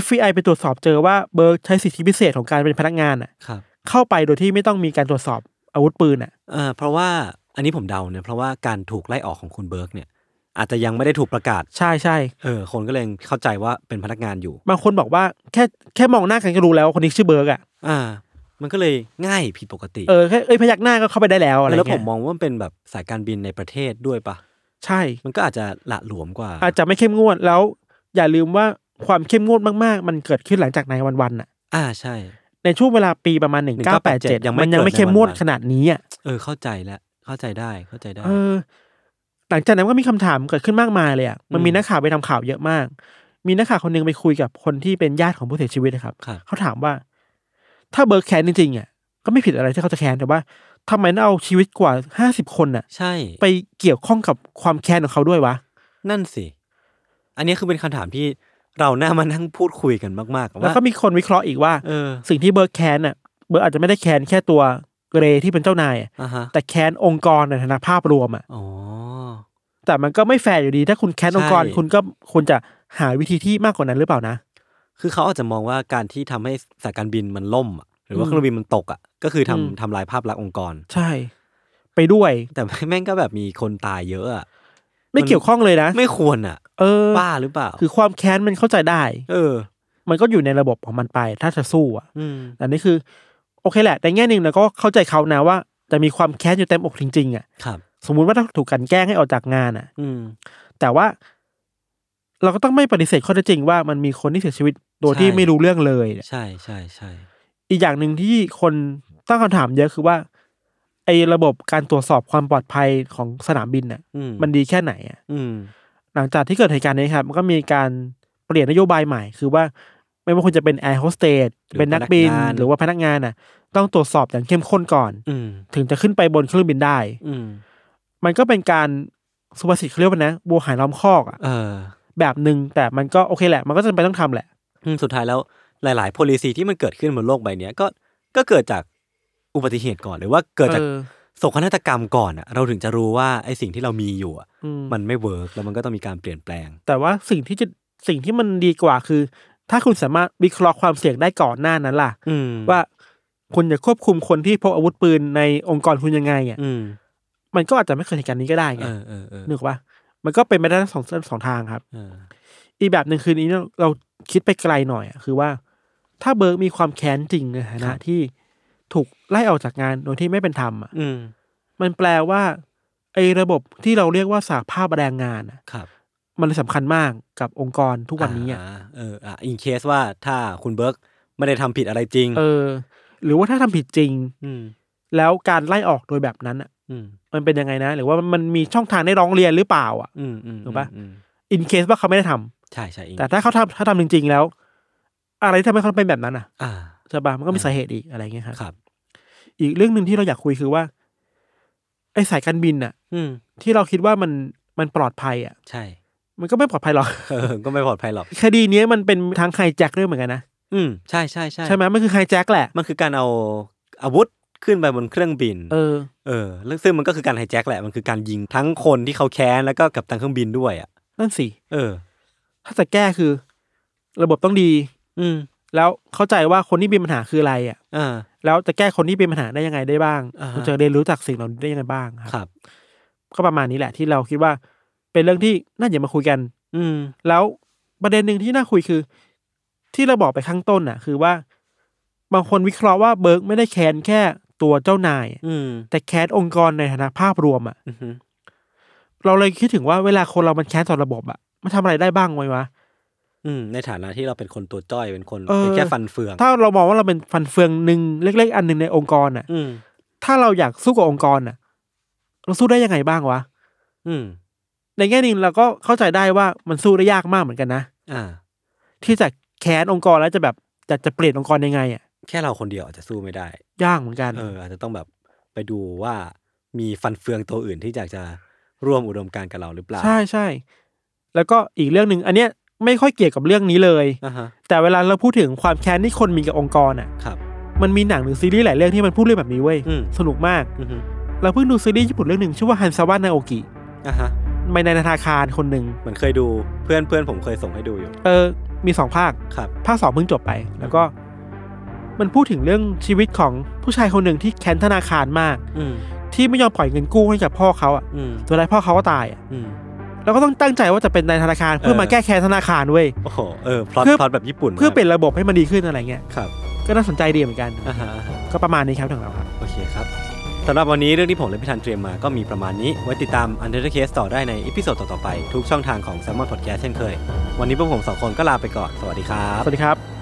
FBI ไปตรวจสอบเจอว่าเบิร์กใช้สิทธิพิเศษของการเป็นพนักงานอ่ะเข้าไปโดยที่ไม่ต้องมีการตรวจสอบอาวุธปืนอ่ะเพราะว่าอันนี้ผมเดาเนี่ยเพราะว่าการถูกไล่ออกของคุณเบิร์กเนี่ยอาจจะยังไม่ได้ถูกประกาศใช่ใช่คนก็เลยเข้าใจว่าเป็นพนักงานอยู่บางคนบอกว่าแค่มองหน้ากันก็รู้แล้วคนนี้ชื่อเบิร์กอ่ะมันก็เลยง่ายผิดปกติแค่พยักหน้าก็เข้าไปได้แล้วอะไรเงี้ยแล้วผมมองว่ามันเป็นแบบสายการบินในประเทศด้วยปะใช่มันก็อาจจะละหลวมกว่าอาจจะไม่เข้มงวดแล้วอย่าลืมว่าความเข้มงวดมากๆมันเกิดขึ้นหลังจากในวันๆน่ะใช่ในช่วงเวลาปีประมาณ1987มันยังไม่เข้มงวดขนาดนี้อ่ะเข้าใจแล้วเข้าใจได้หลังจากนั้นก็มีคำถามเกิดขึ้นมากมายเลยอ่ะมันมีนักข่าวไปทำข่าวเยอะมากมีนักข่าวคนนึงไปคุยกับคนที่เป็นญาติของผู้เสียชีวิตนะครับเขาถามว่าถ้าเบิร์กแค้นจริงๆอ่ะก็ไม่ผิดอะไรที่เขาจะแค้นแต่ว่าทำไมต้องเอาชีวิตกว่า50คนน่ะใช่ไปเกี่ยวข้องกับความแค้นของเขาด้วยวะนั่นสิอันนี้คือเป็นคำถามที่เราหน้ามานั่งพูดคุยกันมากๆแล้วก็มีคนวิเคราะห์อีกว่าสิ่งที่เบิร์กแค้นน่ะเบิร์กอาจจะไม่ได้แค้นแค่ตัวเกรย์ที่เป็นเจ้านายแต่แค้นองค์กรในฐานะภาพรวมอ่ะแต่มันก็ไม่แฟร์อยู่ดีถ้าคุณแค้นองค์กรคุณก็ควรจะหาวิธีที่มากกว่านั้นหรือเปล่านะคือเขาอาจจะมองว่าการที่ทำให้สายการบินมันล่มหรือว่าเครื่องบินมันตกอ่ะก็คือทำลายภาพลักษณ์องค์กรใช่ไปด้วยแต่แม่งก็แบบมีคนตายเยอะอ่ะไม่เกี่ยวข้องเลยนะไม่ควรอ่ะบ้าหรือเปล่าคือความแค้นมันเข้าใจได้มันก็อยู่ในระบบของมันไปถ้าจะสู้อ่ะแต่นี่คือโอเคแหละแต่แง่หนึ่งเราก็เข้าใจเขานะว่าจะมีความแค้นอยู่เต็มอกจริงๆอ่ะสมมุติว่าถ้าถูกกันแกล้งให้ออกจากงานอ่ะแต่ว่าเราก็ต้องไม่ปฏิเสธข้อเท็จจริงว่ามันมีคนที่เสียชีวิตโดยที่ไม่รู้เรื่องเลยใช่ใช่ใช่อีกอย่างหนึ่งที่คนตั้งคำถามเยอะคือว่าไอ้ระบบการตรวจสอบความปลอดภัยของสนามบินน่ะมันดีแค่ไหนอ่ะ หลังจากที่เกิดเหตุการณ์นี้ครับมันก็มีการเปลี่ยนนโยบายใหม่คือว่าไม่ว่าคุณจะเป็นแอร์โฮสเตสเป็นนักบินหรือว่าพนักงานน่ะต้องตรวจสอบอย่างเข้มข้นก่อนถึงจะขึ้นไปบนเครื่องบินได้มันก็เป็นการสุภาษิตเขาเรียกว่านะบัวหายล้อมคอกอ่ะแบบนึงแต่มันก็โอเคแหละมันก็จำเป็นต้องทำแหละสุดท้ายแล้วหลายๆ policy ที่มันเกิดขึ้นบนโลกใบนี้ก็เกิดจากอุบัติเหตุก่อนหรือว่าเกิดจากโศกนาฏกรรมก่อนอ่ะเราถึงจะรู้ว่าไอ้สิ่งที่เรามีอยู่อ่ะมันไม่เวิร์คแล้วมันก็ต้องมีการเปลี่ยนแปลงแต่ว่าสิ่งที่มันดีกว่าคือถ้าคุณสามารถวิเคราะห์ความเสี่ยงได้ก่อนหน้านั้นล่ะว่าคุณจะควบคุมคนที่พกอาวุธปืนในองค์กรคุณยังไงอ่ะมันก็อาจจะไม่เคยเห็นการนี้ก็ได้ไงนึกว่ามันก็เป็นไปได้ทั้งสองทางครับอีแบบหนึ่งคือนี้เราคิดไปไกลหน่อยคือว่าถ้าเบิร์กมีความแค้นจริงในฐานะที่ถูกไล่ออกจากงานโดยที่ไม่เป็นธรรมอ่ะมันแปลว่าไอ้ระบบที่เราเรียกว่าสหภาพแรงงานอ่ะมันเลยสำคัญมากกับองค์กรทุกวันนี้อ่ะอินเคสว่าถ้าคุณเบิร์กไม่ได้ทำผิดอะไรจริงหรือว่าถ้าทำผิดจริงแล้วการไล่ออกโดยแบบนั้นอ่ะมันเป็นยังไงนะหรือว่ามันมีช่องทางได้ร้องเรียนหรือเปล่าอ่ะถูกปะอินเคสว่าเขาไม่ได้ทำใช่ใช่แต่ถ้าเขาทำจริงๆแล้วอะไรที่ทำให้เขาเป็นแบบนั้นอ่ะใช่ปะมันก็มีสาเหตุอีกอะไรเงี้ยครับอีกเรื่องนึงที่เราอยากคุยคือว่าไอ้สายการบินอ่ะที่เราคิดว่ามันปลอดภัยอ่ะใช่มันก็ไม่ปลอดภัยหรอกก็ไม่ปลอดภัยหรอกคดีนี้มันเป็นทางไฮแจ็คด้วยเหมือนกันนะใช่ใช่ใช่ใช่ไหมมันคือไฮแจ็คแหละมันคือการเอาอาวุธขึ้นไปบนเครื่องบินซึ่งมันก็คือการไฮแจ็คแหละมันคือการยิงทั้งคนที่เขาแค้นแล้วก็กับทางเครื่องบินด้วยอ่ะนั่นสิถ้าจะแก้คือระบบต้องดีแล้วเข้าใจว่าคนที่มีปัญหาคืออะไรอ่ะแล้วจะแก้คนที่มีปัญหาได้ยังไงได้บ้างจะเรียนรู้จากสิ่งเหล่านี้ได้ยังไงบ้างครับก็ประมาณนี้แหละที่เราคิดว่าเป็นเรื่องที่น่าจะมาคุยกันแล้วประเด็นนึงที่น่าคุยคือที่เราบอกไปข้างต้นน่ะคือว่าบางคนวิเคราะห์ว่าเบิร์กไม่ได้แค้นแค่ตัวเจ้านายแต่แค้นองค์กรในฐานะภาพรวมอ่ะเราเลยคิดถึงว่าเวลาคนเรามันแค้นต่อระบบอ่ะมันทำอะไรได้บ้างไหมวะในฐานะที่เราเป็นคนตัวจ้อยเป็นคนเป็นแค่ฟันเฟืองถ้าเรามองว่าเราเป็นฟันเฟืองหนึ่งเล็กๆอันหนึ่งในองค์กรอ่ะถ้าเราอยากสู้กับองค์กรอ่ะเราสู้ได้ยังไงบ้างวะในแง่นึงเราก็เข้าใจได้ว่ามันสู้ได้ยากมากเหมือนกันนะที่จะแค้นองค์กรแล้วจะแบบจะเปลี่ยนองค์กรยังไงอ่ะแค่เราคนเดียวอาจจะสู้ไม่ได้ยากเหมือนกันอาจจะต้องแบบไปดูว่ามีฟันเฟืองตัวอื่นที่อยากจะร่วมอุดมการณ์กับเราหรือเปล่าใช่ใช่แล้วก็อีกเรื่องนึงอันเนี้ยไม่ค่อยเกี่ยวกับเรื่องนี้เลยแต่เวลาเราพูดถึงความแค้นที่คนมีกับองค์กรอ่ะมันมีหนังหรือซีรีส์หลายเรื่องที่มันพูดเรื่องแบบนี้เว้ยสนุกมากเราเพิ่งดูซีรีส์ญี่ปุ่นเรื่องนึงชื่อว่าฮันซาวะนาโอกิไปในธนาคารคนนึงเหมือนเคยดูเพื่อนผมเคยส่งให้ดูอยู่มี2ภาคภาค2เพิ่งจบไปแล้วก็มันพูดถึงเรื่องชีวิตของผู้ชายคนหนึ่งที่แค้นธนาคารมากที่ไม่ยอมปล่อยเงินกู้ให้กับพ่อเขาอ่ะสุดท้ายพ่อเขาก็ตายอ่ะแล้วก็ต้องตั้งใจว่าจะเป็นนายธนาคารเพื่อมาแก้แค้นธนาคารเว้ยโอ้โหพล็อตแบบญี่ปุ่นเพื่อเป็นระบบให้มันดีขึ้นอะไรเงี้ยครับก็น่าสนใจดีเหมือนกันก็ประมาณนี้ครับทางเราครับโอเคครับสำหรับวันนี้เรื่องที่ผมและพี่ธันเตรียมมาก็มีประมาณนี้ไว้ติดตาม Under the Case ต่อได้ในอีพิโซดต่อๆไปทุกช่องทางของ Salmon Podcast เช่นเคยวันนี้พวกผม2คนก็ลาไปก่อนสวัสดีครับ